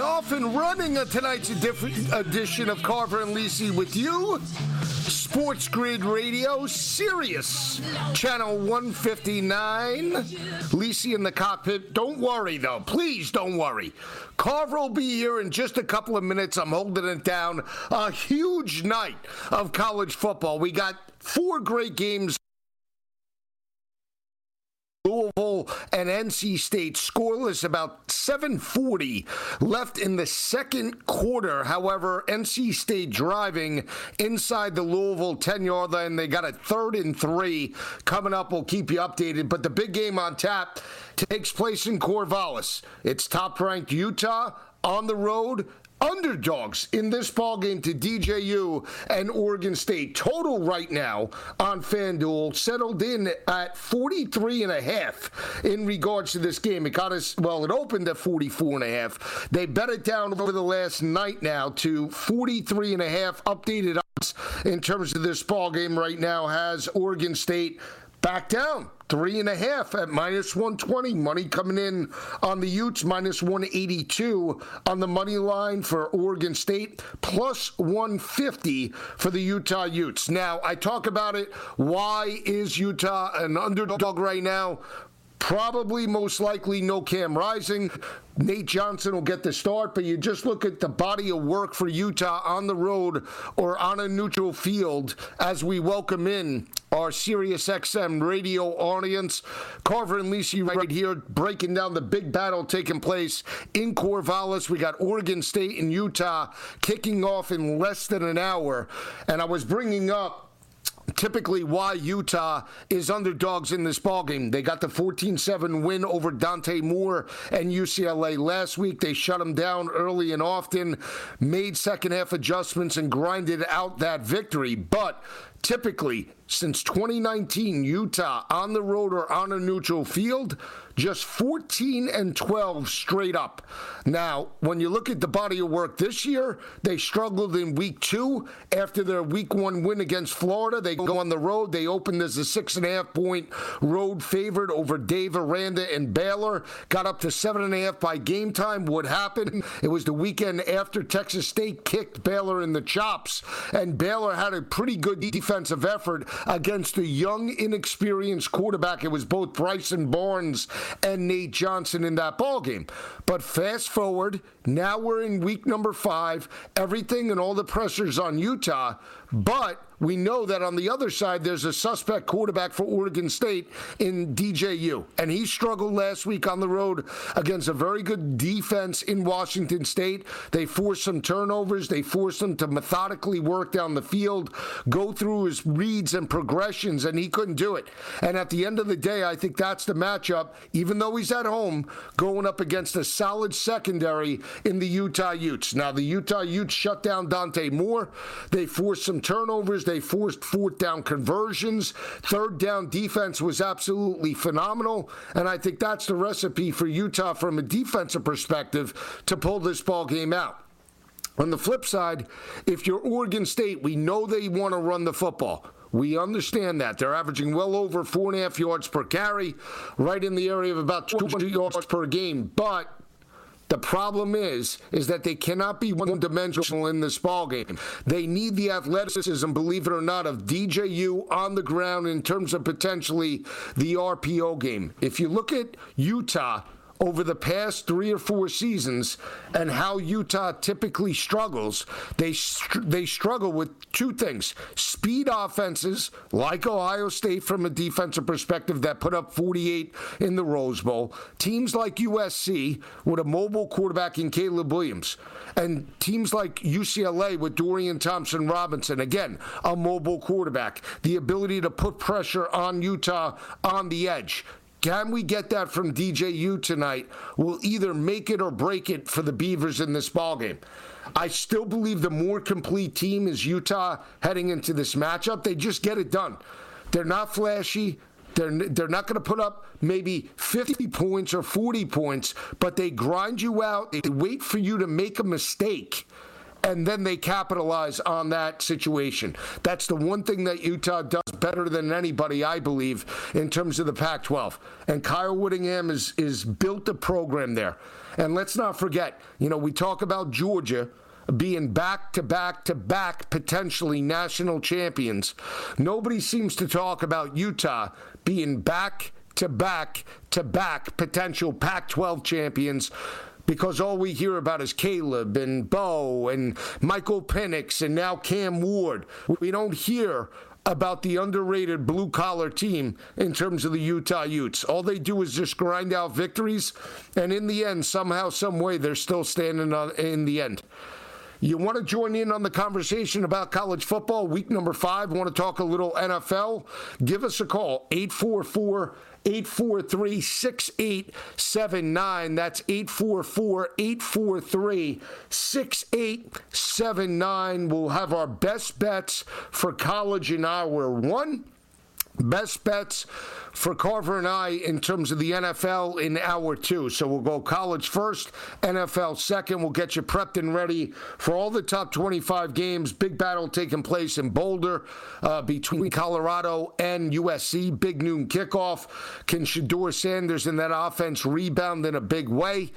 Off and running on tonight's edition of Carver and Lisi with you. Sports Grid Radio, Sirius, Channel 159. Lisi in the cockpit. Don't worry, though. Please don't worry. Carver will be here in just a couple of minutes. I'm holding it down. A huge night of college football. We got four great games. Louisville and NC State scoreless, about 7:40 left in the second quarter. However, NC State driving inside the Louisville 10-yard line. They got a 3rd and 3 coming up. We'll keep you updated. But the big game on tap takes place in Corvallis. It's top-ranked Utah on the road. Underdogs in this ballgame to DJU and Oregon State. Total right now on FanDuel settled in at 43.5 in regards to this game. It got us, well, it opened at 44.5. They bet it down over the last night now to 43.5. Updated odds in terms of this ballgame right now has Oregon State back down 3.5 at -120. Money coming in on the Utes, -182 on the money line for Oregon State, +150 for the Utah Utes. Now, I talk about it. Why is Utah an underdog right now? Probably most likely no Cam Rising. Nate Johnson will get the start, but you just look at the body of work for Utah on the road or on a neutral field as we welcome in our Sirius XM radio audience. Carver and Lisi right here breaking down the big battle taking place in Corvallis. We got Oregon State and Utah kicking off in less than an hour. And I was bringing up typically why Utah is underdogs in this ballgame. They got the 14-7 win over Dante Moore and UCLA last week. They shut them down early and often, made second-half adjustments, and grinded out that victory. But typically, since 2019, Utah on the road or on a neutral field, just 14-12 straight up. Now, when you look at the body of work this year, they struggled in Week 2 after their Week 1 win against Florida. They go on the road. They opened as a 6.5-point road favorite over Dave Aranda and Baylor. Got up to 7.5 by game time. What happened? It was the weekend after Texas State kicked Baylor in the chops, and Baylor had a pretty good defensive effort against a young, inexperienced quarterback. It was both Bryson Barnes and Nate Johnson in that ballgame. But fast forward, now we're in week number 5, everything and all the pressure's on Utah, but we know that on the other side, there's a suspect quarterback for Oregon State in DJU, and he struggled last week on the road against a very good defense in Washington State. They forced some turnovers. They forced him to methodically work down the field, go through his reads and progressions, and he couldn't do it. And at the end of the day, I think that's the matchup, even though he's at home, going up against a solid secondary in the Utah Utes. Now, the Utah Utes shut down Dante Moore. They forced some turnovers. They forced fourth down conversions. Third down defense was absolutely phenomenal, and I think that's the recipe for Utah from a defensive perspective to pull this ball game out. On the flip side, if you're Oregon State, we know they want to run the football. We understand that. They're averaging well over 4.5 yards per carry, right in the area of about 200 yards per game. But the problem is that they cannot be one-dimensional in this ballgame. They need the athleticism, believe it or not, of DJU on the ground in terms of potentially the RPO game. If you look at Utah over the past 3 or 4 seasons and how Utah typically struggles, they struggle with two things. Speed offenses, like Ohio State from a defensive perspective that put up 48 in the Rose Bowl. Teams like USC with a mobile quarterback in Caleb Williams. And teams like UCLA with Dorian Thompson-Robinson. Again, a mobile quarterback. The ability to put pressure on Utah on the edge. Can we get that from DJU tonight? We'll either make it or break it for the Beavers in this ballgame. I still believe the more complete team is Utah heading into this matchup. They just get it done. They're not flashy. They're not going to put up maybe 50 points or 40 points, but they grind you out. They wait for you to make a mistake, and then they capitalize on that situation. That's the one thing that Utah does better than anybody, I believe, in terms of the Pac-12. And Kyle Whittingham has built the program there. And let's not forget, we talk about Georgia being back-to-back-to-back potentially national champions. Nobody seems to talk about Utah being back-to-back-to-back potential Pac-12 champions, because all we hear about is Caleb and Bo and Michael Penix and now Cam Ward. We don't hear about the underrated blue-collar team in terms of the Utah Utes. All they do is just grind out victories, and in the end, somehow, some way, they're still standing in the end. You want to join in on the conversation about college football, week number 5, want to talk a little NFL? Give us a call, 844-843-6879. That's 844-843-6879. We'll have our best bets for college in hour 1. Best bets for Carver and I in terms of the NFL in hour 2. So we'll go college first, NFL second. We'll get you prepped and ready for all the top 25 games. Big battle taking place in Boulder between Colorado and USC. Big noon kickoff. Can Shedeur Sanders and that offense rebound in a big way?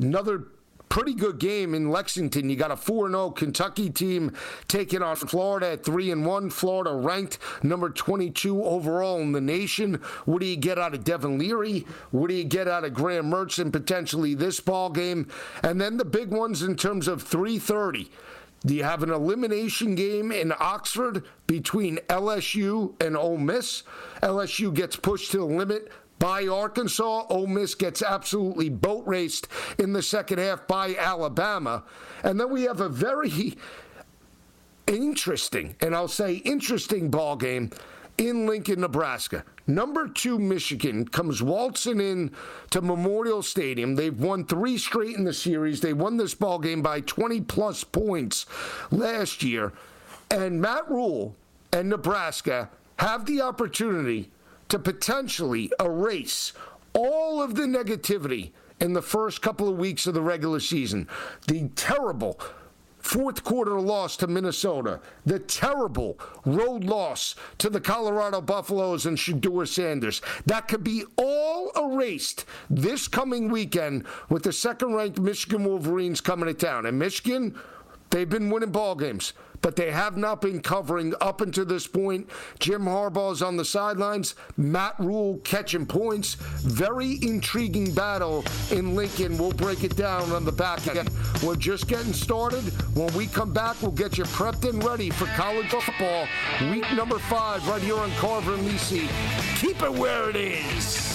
Another pretty good game in Lexington. You got a 4-0 Kentucky team taking on Florida at 3-1. Florida ranked number 22 overall in the nation. What do you get out of Devin Leary? What do you get out of Graham Mertz in potentially this ball game? And then the big ones in terms of 3:30. Do you have an elimination game in Oxford between LSU and Ole Miss? LSU gets pushed to the limit by Arkansas. Ole Miss gets absolutely boat raced in the second half by Alabama. And then we have a very interesting, and I'll say interesting, ball game in Lincoln, Nebraska. Number 2 Michigan comes waltzing in to Memorial Stadium. They've won 3 straight in the series. They won this ball game by 20-plus points last year. And Matt Rule and Nebraska have the opportunity to potentially erase all of the negativity in the first couple of weeks of the regular season. The terrible fourth quarter loss to Minnesota, the terrible road loss to the Colorado Buffaloes and Shedeur Sanders. That could be all erased this coming weekend with the second-ranked Michigan Wolverines coming to town. And Michigan, they've been winning ball games, but they have not been covering up until this point. Jim Harbaugh's on the sidelines. Matt Rule catching points. Very intriguing battle in Lincoln. We'll break it down on the back end. We're just getting started. When we come back, we'll get you prepped and ready for college football, week number 5, right here on Carver and Lisi. Keep it where it is.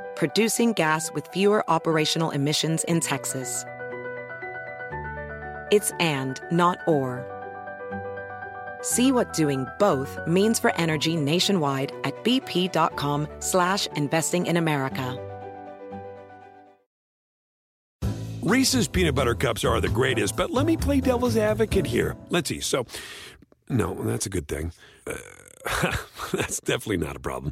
producing gas with fewer operational emissions in Texas. It's and, not or. See what doing both means for energy nationwide at bp.com/investing in America. Reese's peanut butter cups are the greatest, but let me play devil's advocate here. Let's see. So, no, that's a good thing. That's definitely not a problem.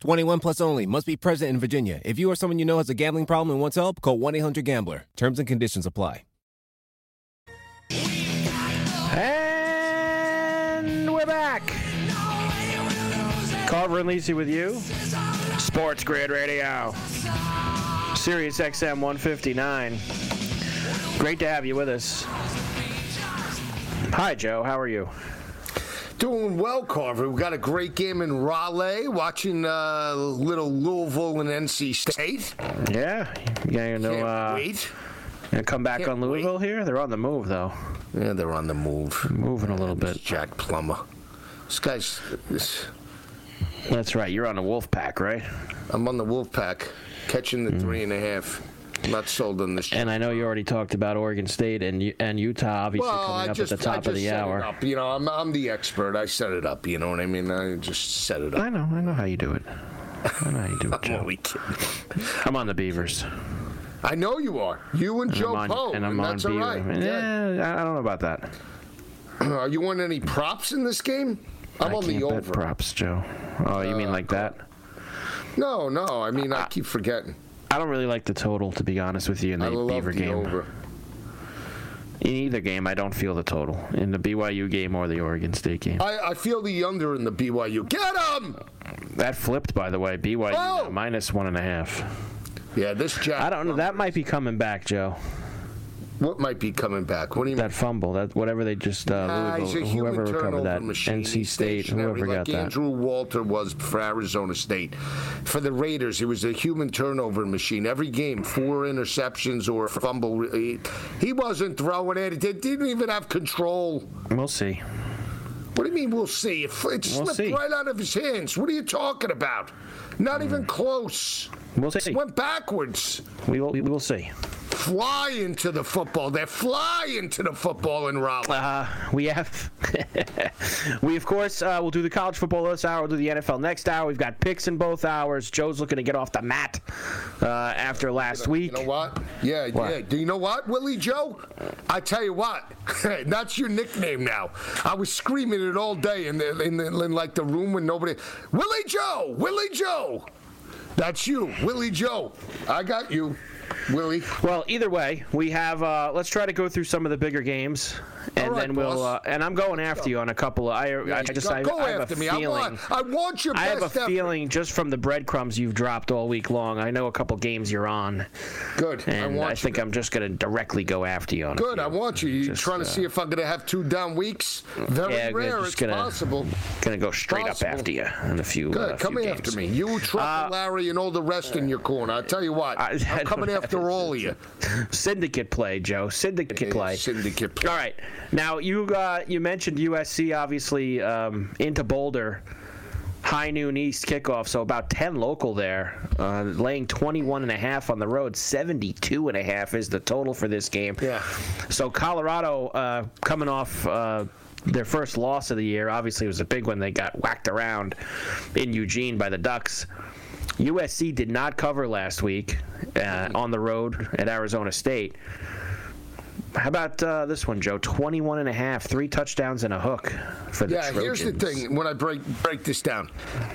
21 plus only. Must be present in Virginia. If you or someone you know has a gambling problem and wants help, call 1-800-GAMBLER. Terms and conditions apply. Back. Carver and Lisi with you. Sports Grid Radio. Sirius XM 159. Great to have you with us. Hi, Joe. How are you? Doing well, Carver. We've got a great game in Raleigh, watching little Louisville and NC State. Yeah. You're going to come back on Louisville here? They're on the move, though. Yeah, they're on the move. They're moving a little bit. Jack Plummer. This guy's. That's right. You're on the Wolfpack, right? I'm on the Wolfpack, catching the 3.5. I'm not sold on this. And I know you already talked about Oregon State and Utah, obviously coming up at the top of the hour. It up. You know, I'm the expert. I set it up. You know what I mean? I just set it up. I know how you do it. I know how you do it, Joe. I'm on the Beavers. I know you are. You and Joe Poe. And I'm on Beaver. Right. I don't know about that. Are you on any props in this game? I'm on the over. I can't bet props, Joe. Oh, you mean like that? No. I mean, I keep forgetting. I don't really like the total, to be honest with you, in the Beaver game. I love the over. In either game, I don't feel the total. In the BYU game or the Oregon State game. I feel the under in the BYU. Get him! That flipped, by the way. BYU now, -1.5. Yeah, this Jack. I don't know. That might be coming back, Joe. What might be coming back? What do you mean? That fumble. That whatever they just Louisville, whoever recovered that. NC State, whoever got that. Andrew Walter was for Arizona State. For the Raiders, he was a human turnover machine. Every game, 4 interceptions or a fumble. He wasn't throwing it. He didn't even have control. We'll see. What do you mean we'll see? It slipped right out of his hands. What are you talking about? Not even close. We'll see. It went backwards. We will see. Flying to the football. They're flying to the football in Raleigh. We, of course, will do the college football this hour. We'll do the NFL next hour. We've got picks in both hours. Joe's looking to get off the mat after last week. You know what? Yeah. Do you know what, Willie Joe? I tell you what. That's your nickname now. I was screaming it all day in the room when nobody. Willie Joe. That's you, Willie Joe. I got you. Willie. Well, either way, we have. Let's try to go through some of the bigger games, and right, then we'll. And I'm going after you on a couple of. I have a feeling. I want your best. I have a feeling just from the breadcrumbs you've dropped all week long. I know a couple games you're on. Good. And I think I'm just going to directly go after you on. Good. I want you. You're trying to see if I'm going to have 2 down weeks. Very rare. It's possible. Going to go straight up after you in a few. Good. Come after me. You, Trump, Larry, and all the rest in your corner. I tell you what. I'm coming after. After all of you. Syndicate play, Joe. Syndicate play. All right. Now, you mentioned USC, obviously, into Boulder. High noon East kickoff, so about 10 local there. Laying 21.5 on the road. 72.5 is the total for this game. Yeah. So Colorado coming off their first loss of the year. Obviously, it was a big one. They got whacked around in Eugene by the Ducks. USC did not cover last week on the road at Arizona State. How about this one, Joe? 21.5, 3 touchdowns and a hook for the Trojans. Yeah, here's the thing. When I break this down,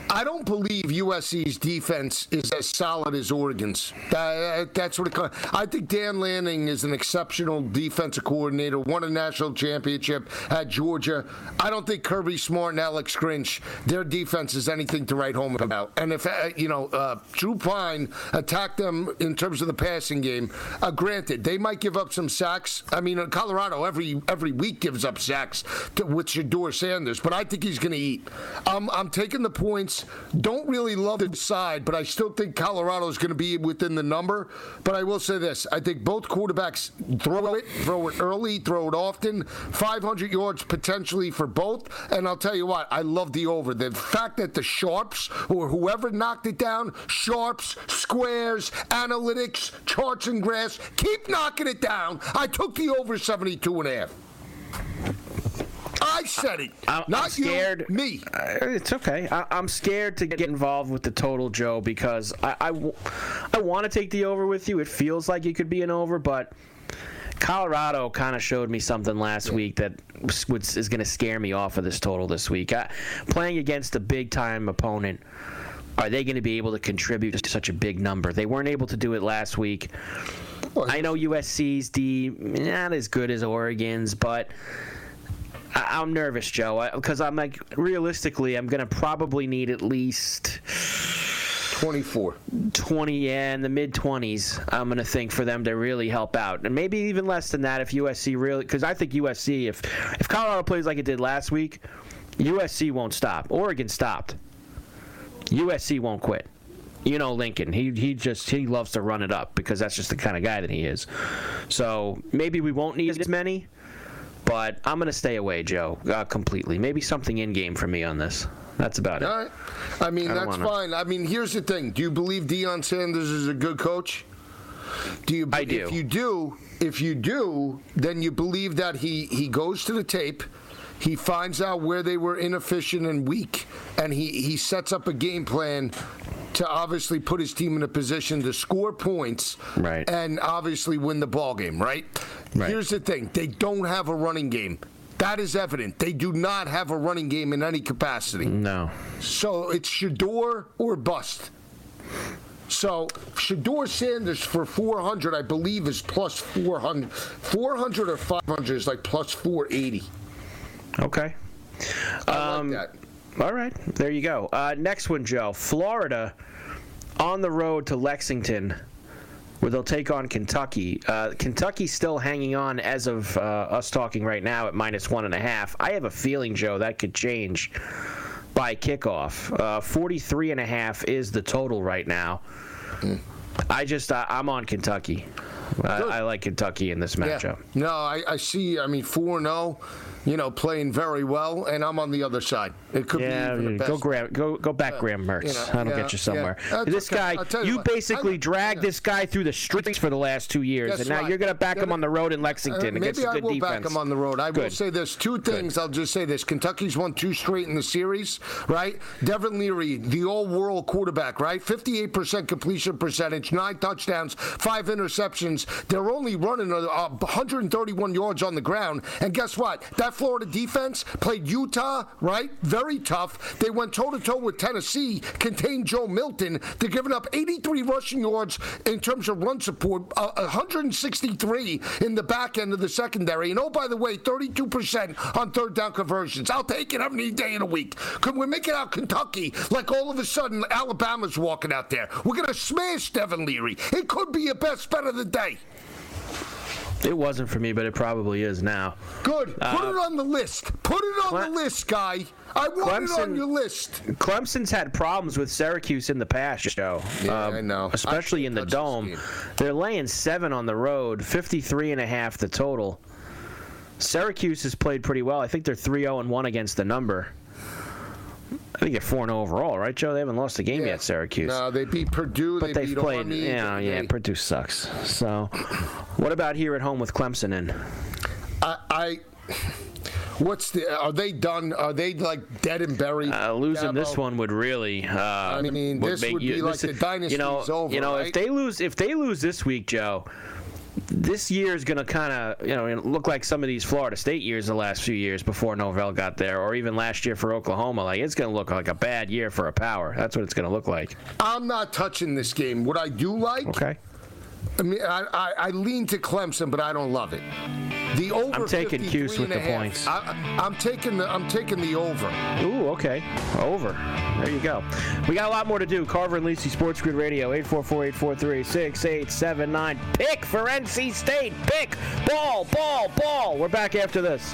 I don't believe USC's defense is as solid as Oregon's. That's what it comes. I think Dan Lanning is an exceptional defensive coordinator. Won a national championship at Georgia. I don't think Kirby Smart and Alex Grinch, their defense is anything to write home about. And if Drew Pine attacked them in terms of the passing game, granted they might give up some sacks. I mean, Colorado every week gives up sacks with Shedeur Sanders, but I think he's going to eat. I'm taking the points. Don't really love the side, but I still think Colorado is going to be within the number. But I will say this: I think both quarterbacks throw it early, throw it often. 500 yards potentially for both. And I'll tell you what, I love the over. The fact that the sharps or whoever knocked it down, sharps, squares, analytics, charts and graphs, keep knocking it down. I took the over 72.5. I said it. I'm scared. You, me. It's okay. I'm scared to get involved with the total, Joe, because I want to take the over with you. It feels like it could be an over, but Colorado kind of showed me something last week that is going to scare me off of this total this week. Playing against a big-time opponent, are they going to be able to contribute to such a big number? They weren't able to do it last week. I know USC's D, not as good as Oregon's, but I'm nervous, Joe, because I'm like, realistically, I'm going to probably need at least 20, yeah, in the mid-20s, I'm going to think, for them to really help out. And maybe even less than that if USC really – because I think USC, if Colorado plays like it did last week, USC won't stop. Oregon stopped. USC won't quit. You know Lincoln. He loves to run it up because that's just the kind of guy that he is. So maybe we won't need as many, but I'm going to stay away, Joe, completely. Maybe something in-game for me on this. That's about it. All right. I mean, that's fine. I mean, here's the thing. Do you believe Deion Sanders is a good coach? I do. If you do, then you believe that he goes to the tape. He finds out where they were inefficient and weak, and he sets up a game plan to obviously put his team in a position to score points, right, and obviously win the ball game, right? Right. Here's the thing. They don't have a running game. That is evident. They do not have a running game in any capacity. No. So it's Shedeur or bust. So Shedeur Sanders for 400, I believe, is plus 400. 400 or 500 is like plus 480. Okay. I like that. All right. There you go. Next one, Joe. Florida on the road to Lexington, where they'll take on Kentucky. Kentucky still hanging on as of us talking right now at -1.5. I have a feeling, Joe, that could change by kickoff. 43.5 is the total right now. I'm on Kentucky. I like Kentucky in this matchup. Yeah. No, I see. I mean, 4-0. You know, playing very well, and I'm on the other side. It could be even the best. Go back, Graham Mertz. Get you somewhere. Yeah. This guy, you basically dragged this guy through the streets for the last 2 years, and now you're going to back him on the road in Lexington against a good defense. Maybe I will back him on the road. I will say this. Two things. I'll just say this. Kentucky's won 2 straight in the series, right? Devin Leary, the all-world quarterback, right? 58% completion percentage, 9 touchdowns, 5 interceptions. They're only running 131 yards on the ground, and guess what? That Florida defense played Utah, right? Very tough. They went toe-to-toe with Tennessee, contained Joe Milton. They're giving up 83 rushing yards in terms of run support, 163 in the back end of the secondary. And, oh, by the way, 32% on third-down conversions. I'll take it every day of the week. We're making out Kentucky like all of a sudden Alabama's walking out there. We're going to smash Devin Leary. It could be your best bet of the day. It wasn't for me, but it probably is now. Good. Put it on the list. Put it on the list, guy. I want it on your list. Clemson's had problems with Syracuse in the past, Joe. Yeah, I know. Especially in the Dome. They're laying 7 on the road, 53.5 the total. Syracuse has played pretty well. I think they're 3-0-1 against the number. I think they're 4-0 overall, right, Joe? They haven't lost a game yet, Syracuse. No, they beat Purdue. But they've played. Yeah, Purdue sucks. So, what about here at home with Clemson in? Are they done? Are they like dead and buried? Losing this one would really. I mean, this would be like the dynasty's over. You know, right? If they lose this week, Joe, this year is going to kind of, you know, look like some of these Florida State years the last few years before Norvell got there, or even last year for Oklahoma. Like, it's going to look like a bad year for a power. That's what it's going to look like. I'm not touching this game. What I do like, okay, I mean, I lean to Clemson, but I don't love it. The over. I'm taking Cuse with the points. I'm taking the over. Ooh, okay. Over. There you go. We got a lot more to do. Carver and Lisi, Sports Grid Radio, 844-843-6879. Pick for NC State. Pick. Ball, ball, ball. We're back after this.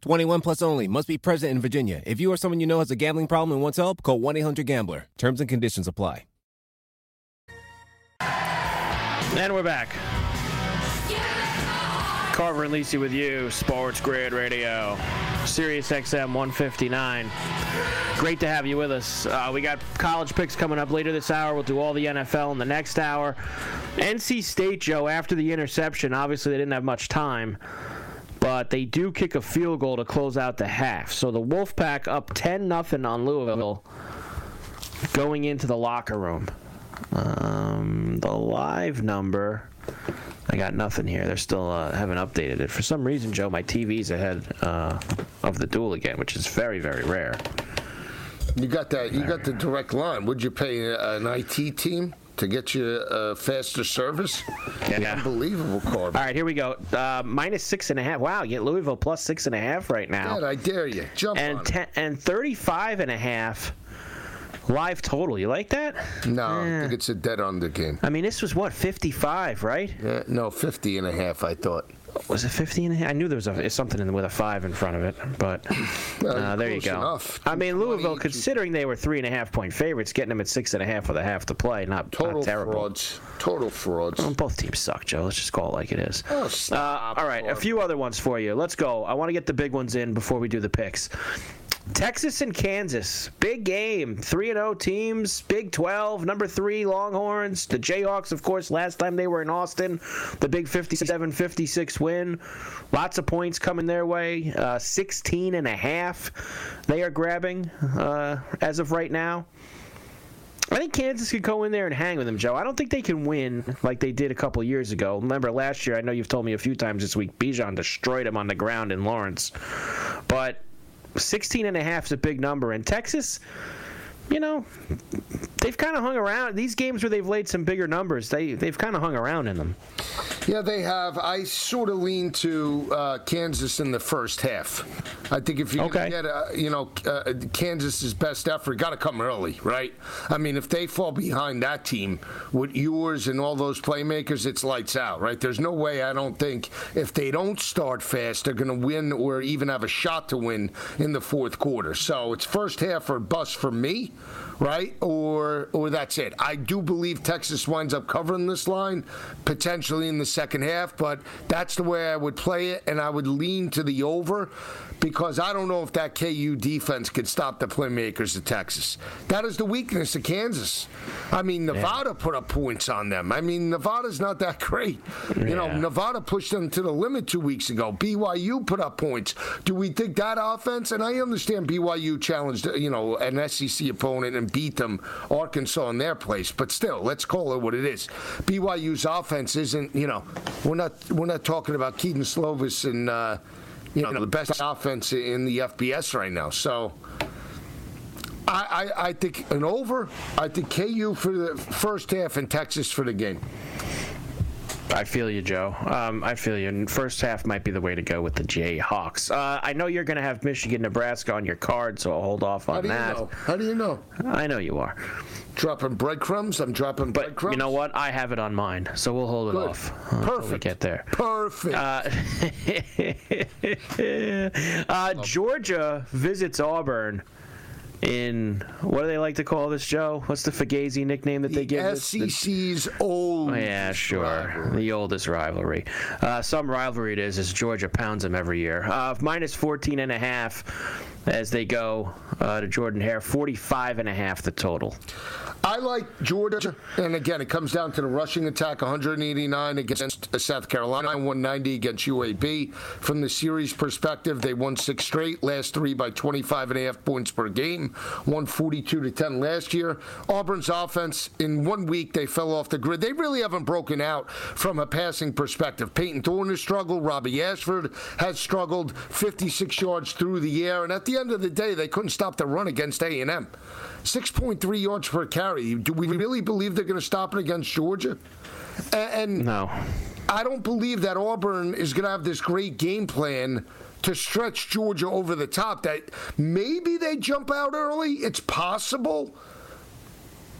21 plus only. Must be present in Virginia. If you or someone you know has a gambling problem and wants help, call 1-800-GAMBLER. Terms and conditions apply. And we're back. Carver and Lisi with you, Sports Grid Radio, Sirius XM 159. Great to have you with us. We got college picks coming up later this hour. We'll do all the NFL in the next hour. NC State, Joe, after the interception, obviously they didn't have much time, but they do kick a field goal to close out the half. So the Wolfpack up 10-0 on Louisville going into the locker room. The live number, I got nothing here. They're still haven't updated it. For some reason, Joe, my TV's ahead of the duel again, which is very, very rare. You got that. You got the direct line. Would you pay an IT team to get you a faster service? Yeah. Unbelievable, Corbin. All right, here we go. -6.5. Wow, you get Louisville plus 6.5 right now. God, I dare you. Jump and on it. And 35.5 live total. You like that? No, I think it's a dead under game. I mean, this was, what, 55, right? No, 50.5, I thought. Was it 50.5? I knew there was something with a 5 in front of it, but there you go. Enough. I mean, Louisville, considering they were 3.5-point favorites, getting them at 6.5 with a half to play, not terrible. Total frauds. Well, both teams suck, Joe. Let's just call it like it is. Oh, all right, a few other ones for you. Let's go. I want to get the big ones in before we do the picks. Texas and Kansas, big game, 3-0 teams, Big 12, number 3, Longhorns, the Jayhawks, of course, last time they were in Austin, the big 57-56 win, lots of points coming their way, 16.5 they are grabbing as of right now. I think Kansas could go in there and hang with them, Joe. I don't think they can win like they did a couple years ago. Remember last year, I know you've told me a few times this week, Bijan destroyed them on the ground in Lawrence, but 16.5 is a big number. And Texas, you know, they've kind of hung around. These games where they've laid some bigger numbers, they've kind of hung around in them. Yeah, they have. I sort of lean to Kansas in the first half. I think if you get, Kansas's best effort, got to come early, right? I mean, if they fall behind that team with yours and all those playmakers, it's lights out, right? There's no way, I don't think, if they don't start fast, they're going to win or even have a shot to win in the fourth quarter. So it's first half or bust for me. Right? Or that's it. I do believe Texas winds up covering this line, potentially in the second half, but that's the way I would play it, and I would lean to the over because I don't know if that KU defense could stop the playmakers of Texas. That is the weakness of Kansas. I mean, Nevada put up points on them. I mean, Nevada's not that great. You know, Nevada pushed them to the limit 2 weeks ago. BYU put up points. Do we think that offense? And I understand BYU challenged, you know, an SEC opponent and beat them, Arkansas, in their place. But still, let's call it what it is. BYU's offense isn't, you know, we're not talking about Keaton Slovis and, the best offense in the FBS right now. So I think an over. I think KU for the first half and Texas for the game. I feel you, Joe. I feel you. And first half might be the way to go with the Jayhawks. I know you're going to have Michigan, Nebraska on your card, so I'll hold off on that. How do you know? I know you are. Dropping breadcrumbs? I'm dropping breadcrumbs. You know what? I have it on mine, so we'll hold it off until we get there. Perfect. Georgia visits Auburn in, what do they like to call this, Joe? What's the Fugazi nickname that they give this? SEC's old. Yeah, sure. Rivalry. The oldest rivalry. Some rivalry it is, as Georgia pounds them every year. Minus 14.5 as they go to Jordan-Hare. 45.5 the total. I like Georgia. And, again, it comes down to the rushing attack. 189 against South Carolina. 190 against UAB. From the series perspective, they won 6 straight. Last 3 by 25.5 points per game. 142-10 last year. Auburn's offense, in 1 week, they fell off the grid. They really haven't broken out from a passing perspective. Peyton Thorne has struggled. Robbie Ashford has struggled. 56 yards through the air. And at the end of the day, they couldn't stop the run against A&M. 6.3 yards per carry. Do we really believe they're going to stop it against Georgia? And no. I don't believe that Auburn is going to have this great game plan to stretch Georgia over the top. That maybe they jump out early. It's possible.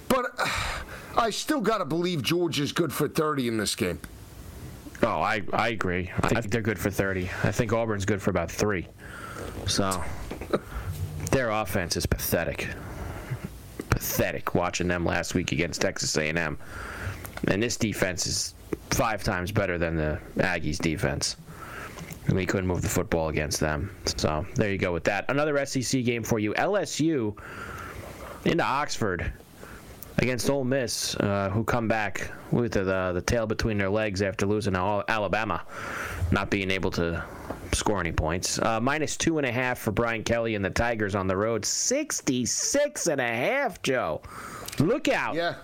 But I still got to believe Georgia's good for 30 in this game. Oh, I agree. I think they're good for 30. I think Auburn's good for about 3. So their offense is pathetic. Pathetic watching them last week against Texas A&M. And this defense is 5 times better than the Aggies' defense. And we couldn't move the football against them. So there you go with that. Another SEC game for you. LSU into Oxford against Ole Miss, who come back with the tail between their legs after losing to Alabama, not being able to score any points. Minus 2.5 for Brian Kelly and the Tigers on the road. 66.5, Joe. Look out. Yeah,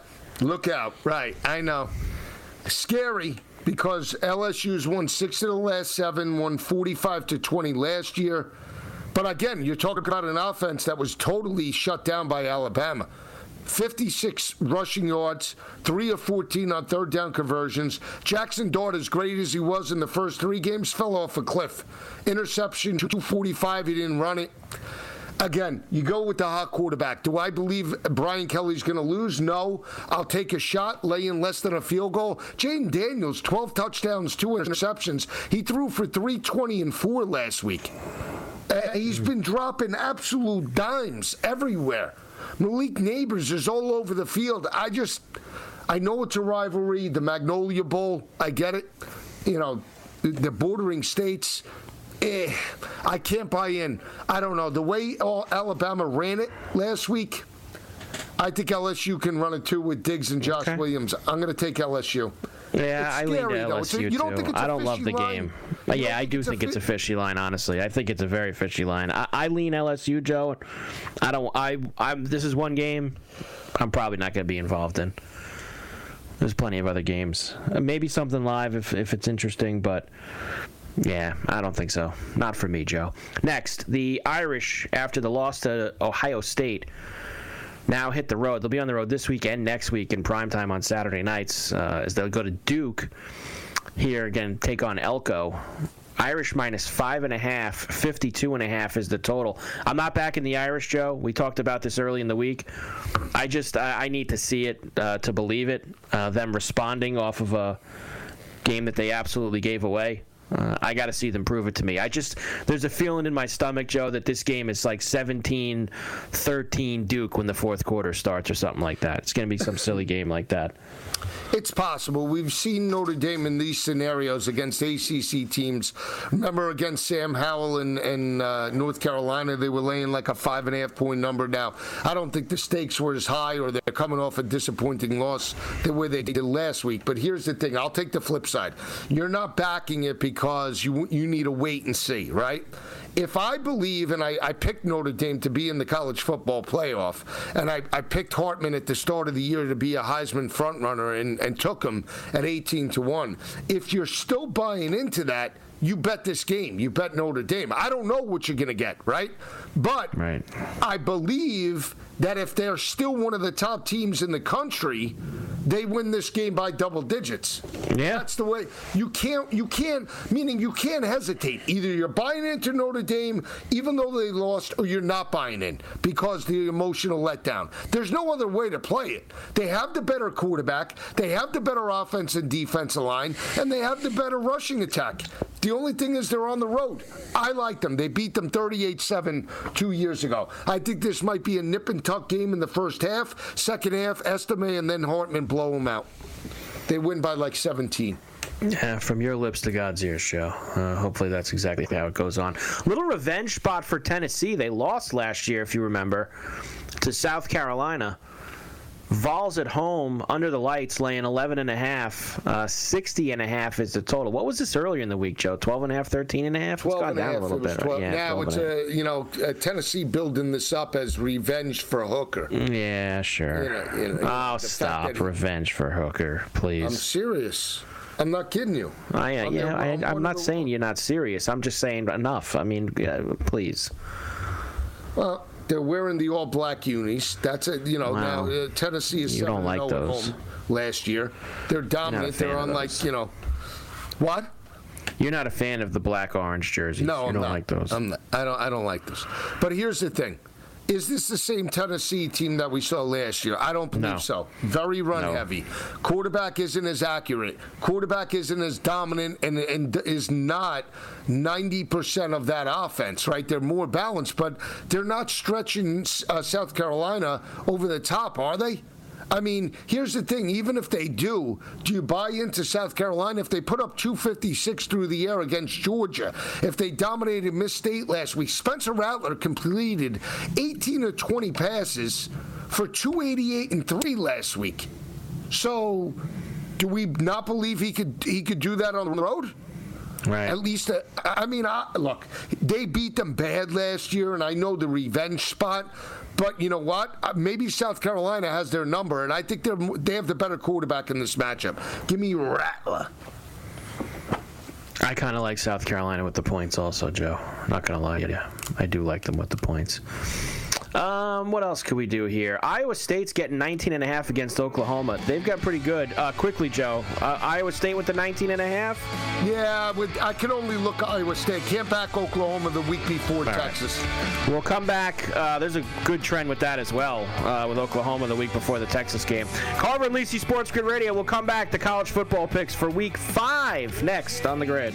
look out. Right, I know. Scary. Because LSU's won 6 of the last 7, won 45-20 last year. But again, you're talking about an offense that was totally shut down by Alabama. 56 rushing yards, 3 of 14 on third down conversions. Jackson Dart, as great as he was in the first 3 games, fell off a cliff. Interception, 245, he didn't run it. Again, you go with the hot quarterback. Do I believe Brian Kelly's going to lose? No. I'll take a shot, lay in less than a field goal. Jaden Daniels, 12 touchdowns, 2 interceptions. He threw for 320 and 4 last week. He's been dropping absolute dimes everywhere. Malik Neighbors is all over the field. I know it's a rivalry. The Magnolia Bowl, I get it. You know, the bordering states. I can't buy in. I don't know. The way Alabama ran it last week, I think LSU can run it too with Diggs and Josh Williams. I'm going to take LSU. Yeah, I lean to LSU too. I don't love the game. Yeah, I do think it's a fishy line, honestly. I think it's a very fishy line. I lean LSU, Joe. This is one game I'm probably not going to be involved in. There's plenty of other games. Maybe something live if it's interesting, but yeah, I don't think so. Not for me, Joe. Next, the Irish, after the loss to Ohio State, now hit the road. They'll be on the road this week and next week in primetime on Saturday nights as they'll go to Duke here again, take on Elko. Irish minus 5.5, 52.5 is the total. I'm not backing the Irish, Joe. We talked about this early in the week. I need to see it to believe it. Them responding off of a game that they absolutely gave away. I got to see them prove it to me. There's a feeling in my stomach, Joe, that this game is like 17-13 Duke when the fourth quarter starts or something like that. It's going to be some silly game like that. It's possible. We've seen Notre Dame in these scenarios against ACC teams. Remember against Sam Howell and North Carolina, they were laying like a 5.5 point number. Now, I don't think the stakes were as high, or they're coming off a disappointing loss the way they did last week. But here's the thing. I'll take the flip side. You're not backing it because you need to wait and see, right? If I believe, and I picked Notre Dame to be in the college football playoff, and I picked Hartman at the start of the year to be a Heisman frontrunner and took him at 18-1, if you're still buying into that, you bet this game. You bet Notre Dame. I don't know what you're going to get, right? But right. I believe that if they're still one of the top teams in the country, they win this game by double digits. Yeah. That's the way. You can't hesitate. Either you're buying into Notre Dame, even though they lost, or you're not buying in because the emotional letdown. There's no other way to play it. They have the better quarterback. They have the better offense and defensive line, and they have the better rushing attack. The only thing is they're on the road. I like them. They beat them 38-7 2 years ago. I think this might be a nip-and-tuck game in the first half. Second half, Estime and then Hartman blow them out. They win by like 17. Yeah, from your lips to God's ears, Joe. Hopefully that's exactly how it goes on. Little revenge spot for Tennessee. They lost last year, if you remember, to South Carolina. Vols at home under the lights laying 11.5. 60.5 is the total. What was this earlier in the week, Joe? 12.5, 13.5? It's gone down a little bit. 12, yeah, now it's Tennessee building this up as revenge for Hooker. Yeah, sure. Oh, stop. Revenge for Hooker, please. I'm serious. I'm not kidding you. I'm not saying you're not serious. I'm just saying enough. I mean, please. Well, they're wearing the all-black unis. That's it. Wow. Now Tennessee is 7-0 at home last year. They're dominant. They're on what? You're not a fan of the black-orange jerseys. No, I'm not. You don't like those. I don't like those. But here's the thing. Is this the same Tennessee team that we saw last year? I don't believe so. Very run-heavy. Quarterback isn't as accurate. Quarterback isn't as dominant and is not 90% of that offense, right? They're more balanced, but they're not stretching South Carolina over the top, are they? I mean, here's the thing. Even if they do, do you buy into South Carolina? If they put up 256 through the air against Georgia, if they dominated Miss State last week, Spencer Rattler completed 18 of 20 passes for 288 and 3 last week. So do we not believe he could do that on the road? Right. At least, look, they beat them bad last year, and I know the revenge spot. But you know what? Maybe South Carolina has their number, and I think they have the better quarterback in this matchup. Give me Rattler. I kind of like South Carolina with the points also, Joe. I'm not going to lie to you. I do like them with the points. What else could we do here? Iowa State's getting 19.5 against Oklahoma. They've got pretty good. Quickly, Joe. Iowa State with the 19.5? Yeah, I can only look at Iowa State. Can't back Oklahoma the week before Texas. Right. We'll come back. There's a good trend with that as well, with Oklahoma the week before the Texas game. Carver and Lisi, Sports Grid Radio. We'll come back to college football picks for week 5 next on The Grid.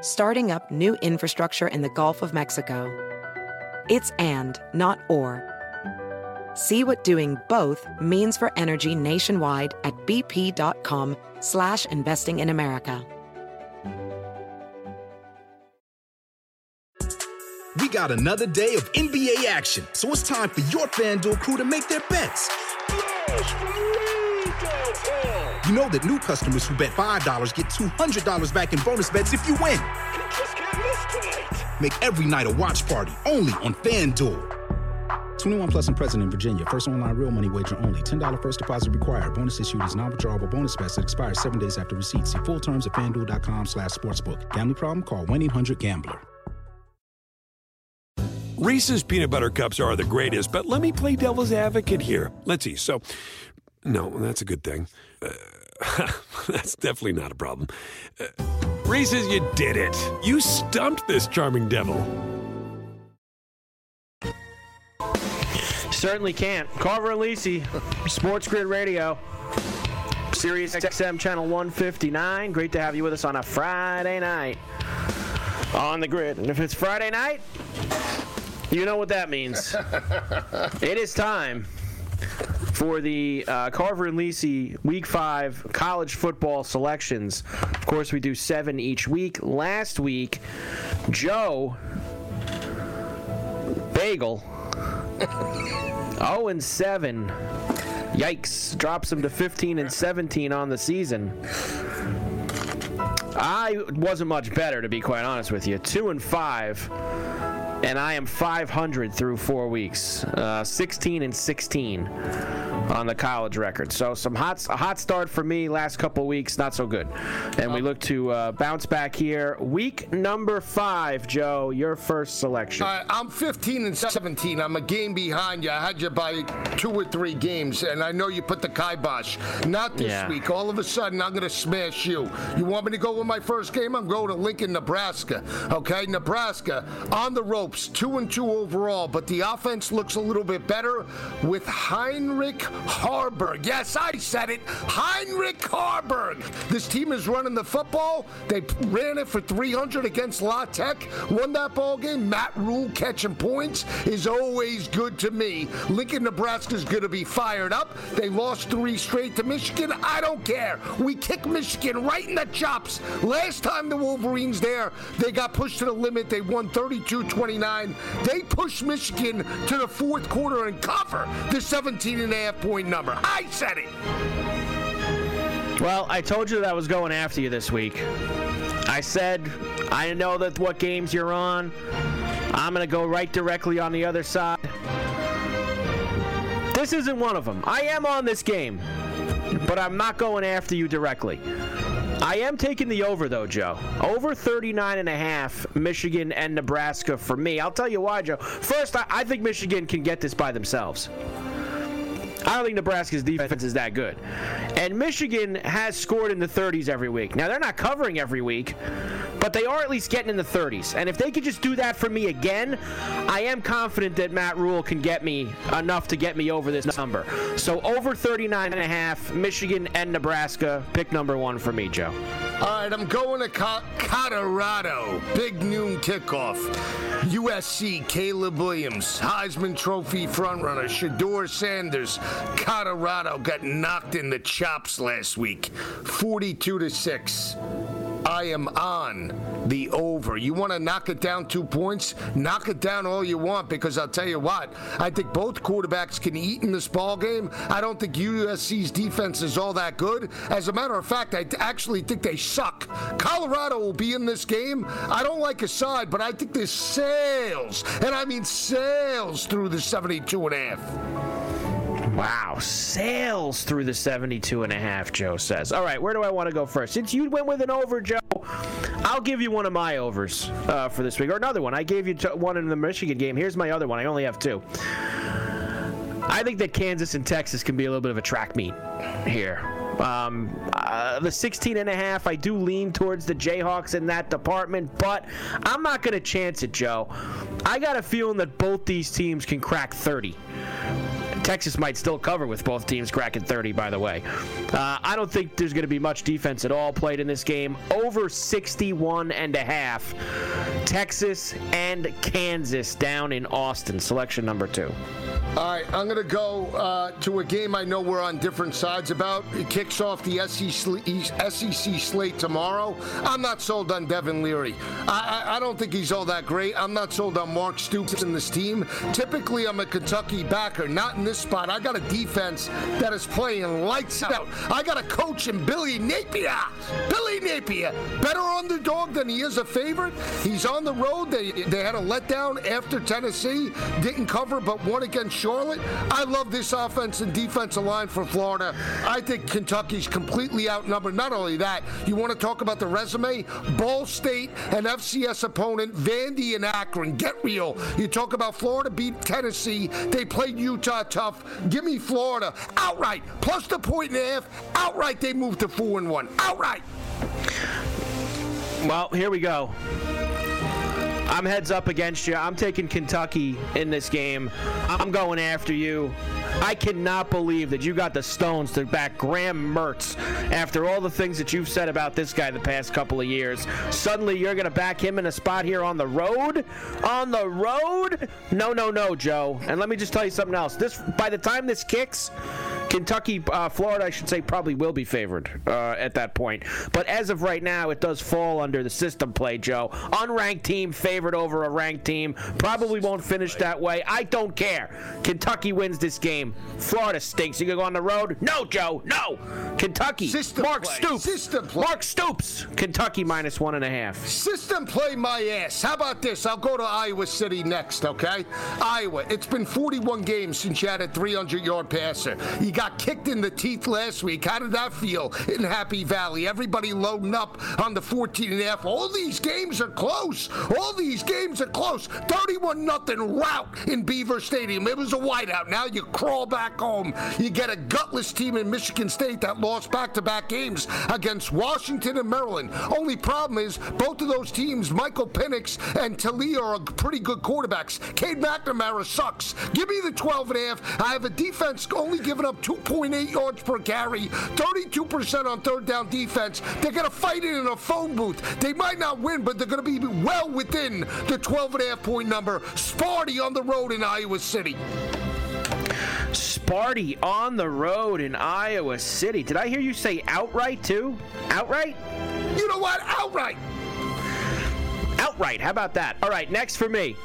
starting up new infrastructure in the Gulf of Mexico. It's and, not or. See what doing both means for energy nationwide at bp.com/investing in America. We got another day of NBA action, so it's time for your FanDuel crew to make their bets. You know that new customers who bet $5 get $200 back in bonus bets if you win. You just can't miss tonight. Make every night a watch party only on FanDuel. 21 plus and present in Virginia. First online real money wager only. $10 first deposit required. Bonus issued is non-withdrawable bonus pass that expires 7 days after receipt. See full terms at FanDuel.com/sportsbook. Gambling problem? Call 1-800-GAMBLER. Reese's peanut butter cups are the greatest, but let me play devil's advocate here. Let's see. So, no, that's a good thing. That's definitely not a problem. Reese's, you did it. You stumped this charming devil. Certainly can't. Carver and Lisi, SportsGrid Radio, Sirius XM Channel 159. Great to have you with us on a Friday night on the grid. And if it's Friday night, you know what that means. It is time for the Carver and Lisi Week 5 college football selections. Of course, we do 7 each week. Last week, Joe Bagel, 0-7. Yikes. Drops him to 15-17 on the season. I wasn't much better, to be quite honest with you. 2-5. And I am 500 through 4 weeks, 16-16 on the college record. So a hot start for me last couple of weeks, not so good. And we look to bounce back here. Week number 5, Joe, your first selection. I'm 15-17. I'm a game behind you. I had you by 2 or 3 games, and I know you put the kibosh. Not this week. All of a sudden, I'm going to smash you. You want me to go with my first game? I'm going to Lincoln, Nebraska. Okay, Nebraska on the rope. 2-2 overall, but the offense looks a little bit better with Heinrich Harburg. Yes, I said it. Heinrich Harburg. This team is running the football. They ran it for 300 against La Tech. Won that ball game. Matt Rule catching points is always good to me. Lincoln, Nebraska is going to be fired up. They lost 3 straight to Michigan. I don't care. We kick Michigan right in the chops. Last time the Wolverines there, they got pushed to the limit. They won 32-29. They pushed Michigan to the fourth quarter and cover the 17.5 point number. I said it. Well, I told you that I was going after you this week. I said, I know that what games you're on. I'm going to go right directly on the other side. This isn't one of them. I am on this game, but I'm not going after you directly. I am taking the over, though, Joe. Over 39.5, Michigan and Nebraska for me. I'll tell you why, Joe. First, I think Michigan can get this by themselves. I don't think Nebraska's defense is that good. And Michigan has scored in the 30s every week. Now, they're not covering every week, but they are at least getting in the 30s. And if they could just do that for me again, I am confident that Matt Rule can get me enough to get me over this number. So over 39.5, Michigan and Nebraska, pick number 1 for me, Joe. All right, I'm going to Colorado. Big noon kickoff. USC, Caleb Williams, Heisman Trophy frontrunner, Shedeur Sanders. Colorado got knocked in the chops last week, 42-6. I am on the over. You want to knock it down 2 points? Knock it down all you want, because I'll tell you what, I think both quarterbacks can eat in this ball game. I don't think USC's defense is all that good. As a matter of fact, I actually think they suck. Colorado will be in this game. I don't like a side, but I think this sails, and I mean sails through the 72.5. Wow, sails through the 72.5, Joe says. All right, where do I want to go first? Since you went with an over, Joe, I'll give you one of my overs for this week, or another one. I gave you one in the Michigan game. Here's my other one. I only have 2. I think that Kansas and Texas can be a little bit of a track meet here. The 16.5, I do lean towards the Jayhawks in that department, but I'm not going to chance it, Joe. I got a feeling that both these teams can crack 30. Texas might still cover with both teams cracking 30, by the way. I don't think there's going to be much defense at all played in this game. Over 61.5. Texas and Kansas down in Austin. Selection number 2. All right, I'm going to go to a game I know we're on different sides about. It kicks off the SEC slate tomorrow. I'm not sold on Devin Leary. I don't think he's all that great. I'm not sold on Mark Stoops in this team. Typically, I'm a Kentucky backer. Not in this spot. I got a defense that is playing lights out. I got a coach in Billy Napier. Billy Napier, better underdog than he is a favorite. He's on the road. They had a letdown after Tennessee. Didn't cover, but won against Charlotte. I love this offense and defensive line for Florida. I think Kentucky's completely outnumbered. Not only that, you want to talk about the resume? Ball State, an FCS opponent, Vandy and Akron. Get real. You talk about Florida beat Tennessee. They played Utah tough. Give me Florida. Outright. Plus the 1.5. Outright, they moved to 4-1. Outright. Well, here we go. I'm heads up against you. I'm taking Kentucky in this game. I'm going after you. I cannot believe that you got the stones to back Graham Mertz after all the things that you've said about this guy the past couple of years. Suddenly you're going to back him in a spot here on the road? On the road? No, Joe. And let me just tell you something else. This, by the time this kicks, Kentucky, Florida, I should say, probably will be favored at that point. But as of right now, it does fall under the system play, Joe. Unranked team favored over a ranked team. Probably won't finish that way. I don't care. Kentucky wins this game. Florida stinks. You gonna go on the road? No, Joe. No. Kentucky. System Mark play. Stoops. System play. Mark Stoops. Kentucky minus 1.5. System play my ass. How about this? I'll go to Iowa City next, okay? Iowa. It's been 41 games since you had a 300-yard passer. You got kicked in the teeth last week. How did that feel in Happy Valley? Everybody loading up on the 14.5. All these games are close. 31-0 rout in Beaver Stadium. It was a whiteout. Now you crawl back home. You get a gutless team in Michigan State that lost back-to-back games against Washington and Maryland. Only problem is both of those teams, Michael Penix and Talia, are pretty good quarterbacks. Cade McNamara sucks. Give me the 12.5. I have a defense only giving up 2.8 yards per carry, 32% on third down defense. They're going to fight it in a phone booth. They might not win, but they're going to be well within the 12.5-point number. Sparty on the road in Iowa City. Sparty on the road in Iowa City. Did I hear you say outright, too? Outright? You know what? Outright. Outright. How about that? All right, next for me.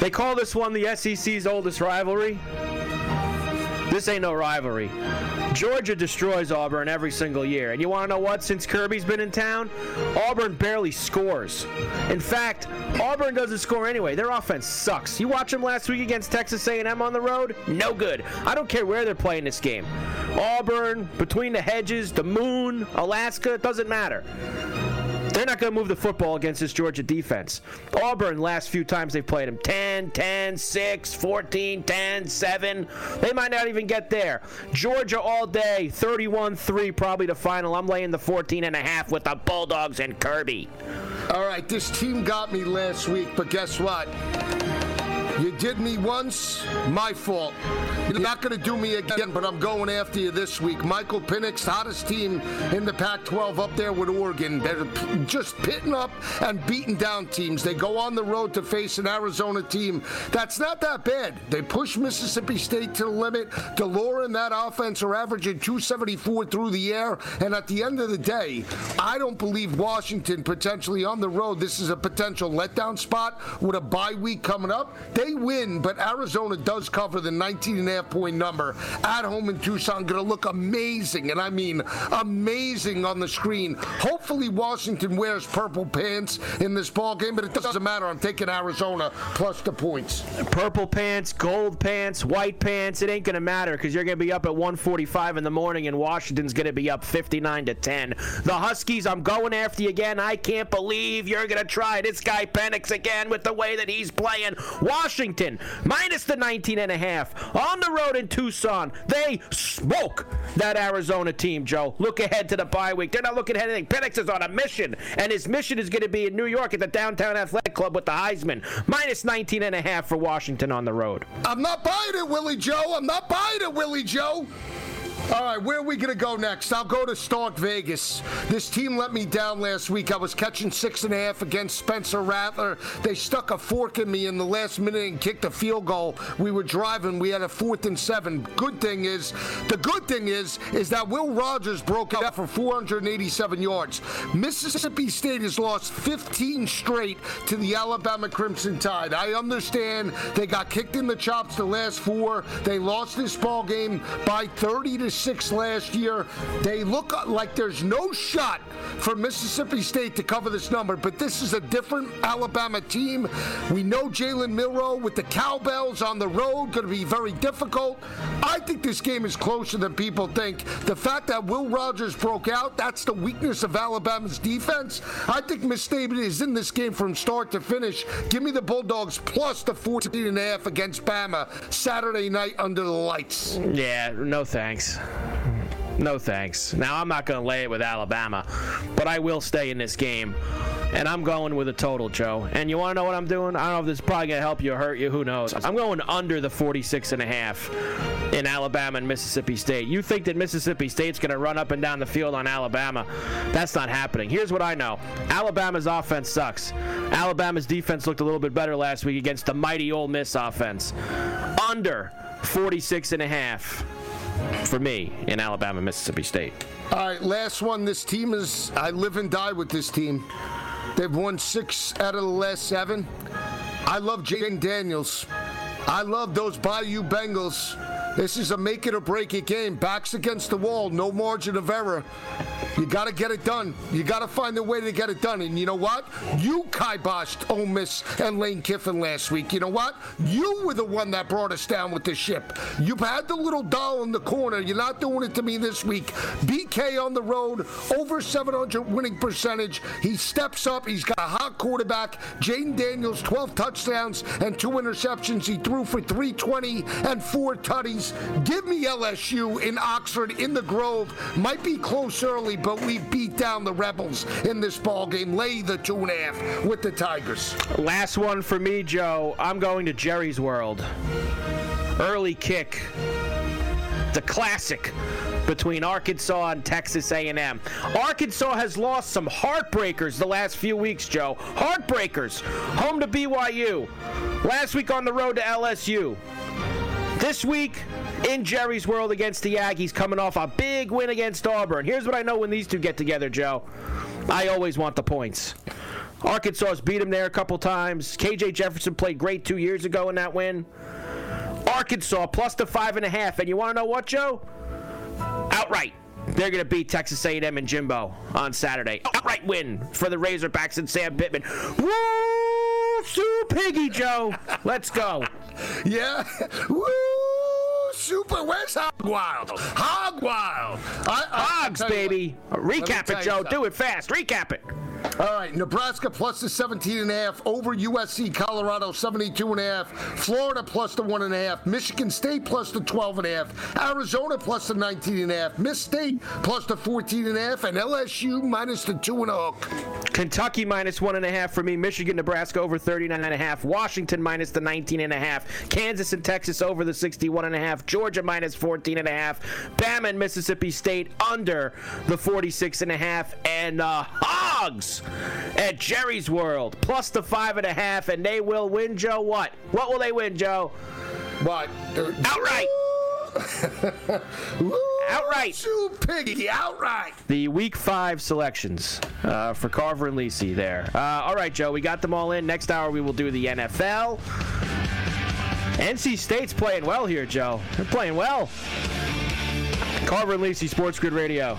They call this one the SEC's oldest rivalry. This ain't no rivalry. Georgia destroys Auburn every single year. And you want to know what? Since Kirby's been in town, Auburn barely scores. In fact, Auburn doesn't score anyway. Their offense sucks. You watch them last week against Texas A&M on the road? No good. I don't care where they're playing this game. Auburn, between the hedges, the moon, Alaska, it doesn't matter. They're not going to move the football against this Georgia defense. Auburn, last few times they've played them, 10, 6, 14, 10, 7. They might not even get there. Georgia all day, 31-3 probably the final. I'm laying the 14.5 with the Bulldogs and Kirby. All right, this team got me last week, but guess what? You did me once, my fault. You're not going to do me again, but I'm going after you this week. Michael Penix, hottest team in the Pac-12 up there with Oregon. They're just pitting up and beating down teams. They go on the road to face an Arizona team that's not that bad. They push Mississippi State to the limit. DeLore and that offense are averaging 274 through the air. And at the end of the day, I don't believe Washington potentially on the road. This is a potential letdown spot with a bye week coming up. They win, but Arizona does cover the 19.5-point number at home in Tucson. Going to look amazing, and I mean amazing on the screen. Hopefully Washington wears purple pants in this ball game, but it doesn't matter. I'm taking Arizona plus the points. Purple pants, gold pants, white pants, it ain't going to matter because you're going to be up at 1:45 in the morning, and Washington's going to be up 59-10. The Huskies, I'm going after you again. I can't believe you're going to try this guy Penix again with the way that he's playing. Washington, minus the 19.5. On the road in Tucson, they smoke that Arizona team, Joe. Look ahead to the bye week. They're not looking ahead to anything. Penix is on a mission, and his mission is going to be in New York at the Downtown Athletic Club with the Heisman. Minus 19.5 for Washington on the road. I'm not buying it, Willie Joe. All right, where are we going to go next? I'll go to Stark Vegas. This team let me down last week. I was catching 6.5 against Spencer Rattler. They stuck a fork in me in the last minute and kicked a field goal. We were driving. We had a 4th and 7. The good thing is that Will Rogers broke it up for 487 yards. Mississippi State has lost 15 straight to the Alabama Crimson Tide. I understand they got kicked in the chops the last 4. They lost this ball game by 30-6 last year. They look like there's no shot for Mississippi State to cover this number, but this is a different Alabama team. We know Jalen Milroe with the cowbells on the road, going to be very difficult. I think this game is closer than people think. The fact that Will Rogers broke out, that's the weakness of Alabama's defense. I think Mississippi is in this game from start to finish. Give me the Bulldogs plus the 14.5 against Bama Saturday night under the lights. Yeah, no thanks. No thanks. Now, I'm not going to lay it with Alabama, but I will stay in this game. And I'm going with a total, Joe. And you want to know what I'm doing? I don't know if this is probably going to help you or hurt you. Who knows? I'm going under the 46.5 in Alabama and Mississippi State. You think that Mississippi State's going to run up and down the field on Alabama. That's not happening. Here's what I know. Alabama's offense sucks. Alabama's defense looked a little bit better last week against the mighty Ole Miss offense. Under 46.5. for me in Alabama, Mississippi State. All right, last one. This team is, I live and die with this team. They've won 6 out of the last 7. I love Jaden Daniels. I love those Bayou Bengals. This is a make it or break it game. Backs against the wall, no margin of error. You got to get it done. You got to find a way to get it done. And you know what? You kiboshed Ole Miss and Lane Kiffin last week. You know what? You were the one that brought us down with the ship. You've had the little doll in the corner. You're not doing it to me this week. BK on the road, over 700 winning percentage. He steps up. He's got a hot quarterback. Jaden Daniels, 12 touchdowns and 2 interceptions. He threw for 320 and 4 tutties. Give me LSU in Oxford, in the Grove. Might be close early, but we beat down the Rebels in this ballgame. Lay the 2.5 with the Tigers. Last one for me, Joe. I'm going to Jerry's World. Early kick. The classic between Arkansas and Texas A&M. Arkansas has lost some heartbreakers the last few weeks, Joe. Heartbreakers. Home to BYU. Last week on the road to LSU. This week in Jerry's World against the Aggies, coming off a big win against Auburn. Here's what I know when these two get together, Joe. I always want the points. Arkansas beat them there a couple times. KJ Jefferson played great 2 years ago in that win. Arkansas plus the 5.5. And you want to know what, Joe? Outright. They're going to beat Texas A&M and Jimbo on Saturday. Outright win for the Razorbacks and Sam Pittman. Woo! Sue Piggy, Joe. Let's go. Yeah. Woo! Super. Where's Hogwild? Hogwild. Hogs, baby. Recap it, Joe. Do it fast. Recap it. All right, Nebraska plus the 17.5 over USC, Colorado 72.5, Florida plus the 1.5, Michigan State plus the 12.5, Arizona plus the 19.5, Miss State plus the 14.5, and LSU minus the 2.5. Kentucky minus 1.5 for me, Michigan, Nebraska over 39.5, Washington minus the 19.5, Kansas and Texas over the 61.5, Georgia minus 14.5, Bama and Mississippi State under the 46.5, and Hogs at Jerry's World plus the 5.5, and they will win, Joe. What will they win, Joe? What? Outright. Outright. Piggy, outright. The Week 5 selections for Carver and Lisi there. All right, Joe, we got them all in. Next hour we will do the NFL. NC State's playing well here, Joe. They're playing well. Carver and Lisi, Sports Grid Radio.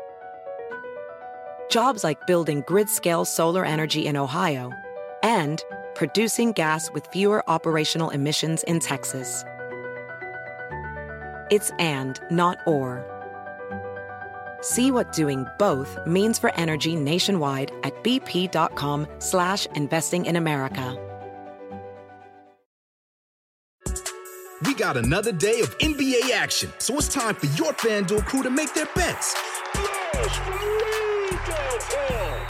Jobs like building grid-scale solar energy in Ohio and producing gas with fewer operational emissions in Texas. It's and, not or. See what doing both means for energy nationwide at bp.com/investing in America. We got another day of NBA action, so it's time for your FanDuel crew to make their bets.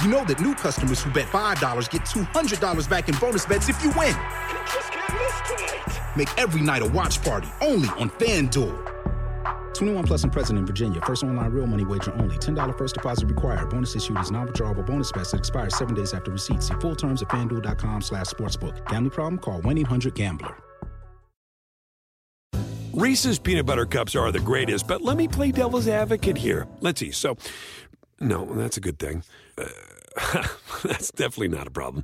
You know that new customers who bet $5 get $200 back in bonus bets if you win. You just can't miss tonight. Make every night a watch party only on FanDuel. 21 plus and present in Virginia. First online real money wager only. $10 first deposit required. Bonus issued is non-withdrawable bonus bets that expire 7 days after receipt. See full terms at FanDuel.com/sportsbook. Gambling problem? Call 1-800-GAMBLER. Reese's peanut butter cups are the greatest, but let me play devil's advocate here. Let's see. So, no, that's a good thing. That's definitely not a problem.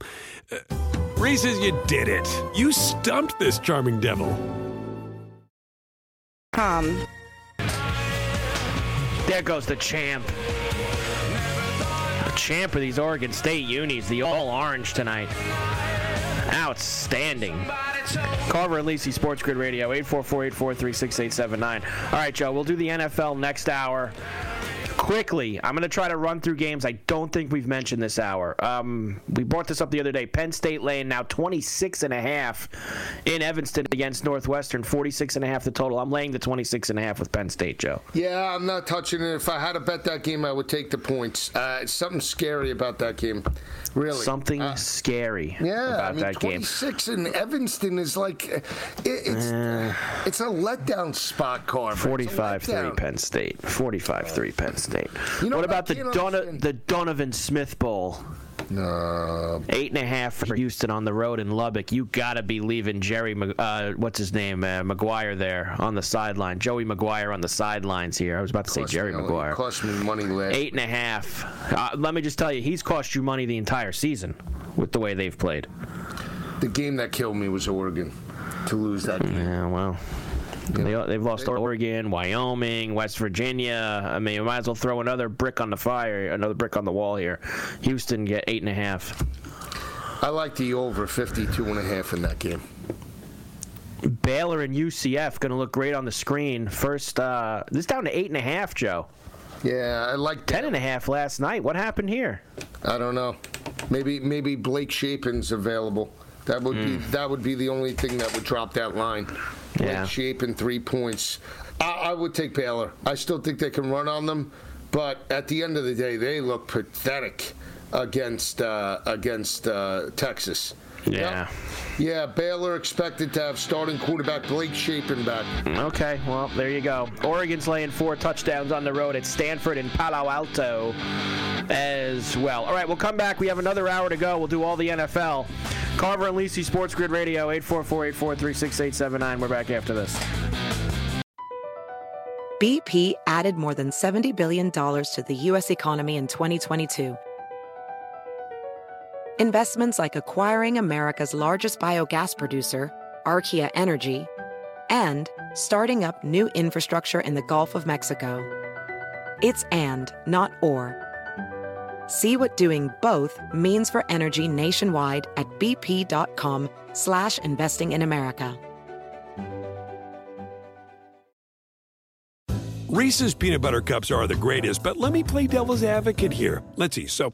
Reese's, you did it. You stumped this charming devil. There goes the champ. The champ of these Oregon State unis, the all-orange tonight. Outstanding. Carver and Lisi, Sports Grid Radio, 844-843-6879. All right, Joe, we'll do the NFL next hour. Quickly, I'm going to try to run through games I don't think we've mentioned this hour. We brought this up the other day. Penn State laying now 26.5 in Evanston against Northwestern, 46.5 the total. I'm laying the 26.5 with Penn State, Joe. Yeah, I'm not touching it. If I had to bet that game, I would take the points. Something scary about that game, really. Something scary about that game. 26 in Evanston is like it's a letdown spot, Carver. 45-3 Penn State. 45-3 Penn State. You know what about the Donovan Smith Bowl? 8.5 for Houston on the road in Lubbock. You gotta be leaving Jerry, McGuire there on the sideline. Joey McGuire on the sidelines here. I was about to say Jerry McGuire. Cost me money last. 8.5. Let me just tell you, he's cost you money the entire season with the way they've played. The game that killed me was Oregon. To lose that game. Yeah, well. They've lost Oregon, Wyoming, West Virginia. I mean, you might as well throw another brick on the fire, another brick on the wall here. Houston get 8.5. I like the over 52.5 in that game. Baylor and UCF going to look great on the screen. First, this is down to 8.5, Joe. Yeah, I like 10.5 last night. What happened here? I don't know. Maybe Blake Shapin's available. That would be the only thing that would drop that line. Yeah. Like shape and 3 points. I would take Baylor. I still think they can run on them, but at the end of the day, they look pathetic against Texas. Yeah. Yep. Yeah, Baylor expected to have starting quarterback Blake Shapen back. Okay, well, there you go. Oregon's laying 4 touchdowns on the road at Stanford and Palo Alto as well. All right, we'll come back. We have another hour to go. We'll do all the NFL. Carver and Lisi, Sports Grid Radio, 844-843-6879. We're back after this. BP added more than $70 billion to the U.S. economy in 2022. Investments like acquiring America's largest biogas producer, Archaea Energy, and starting up new infrastructure in the Gulf of Mexico. It's and, not or. See what doing both means for energy nationwide at bp.com/investing in America. Reese's peanut butter cups are the greatest, but let me play devil's advocate here. Let's see. So,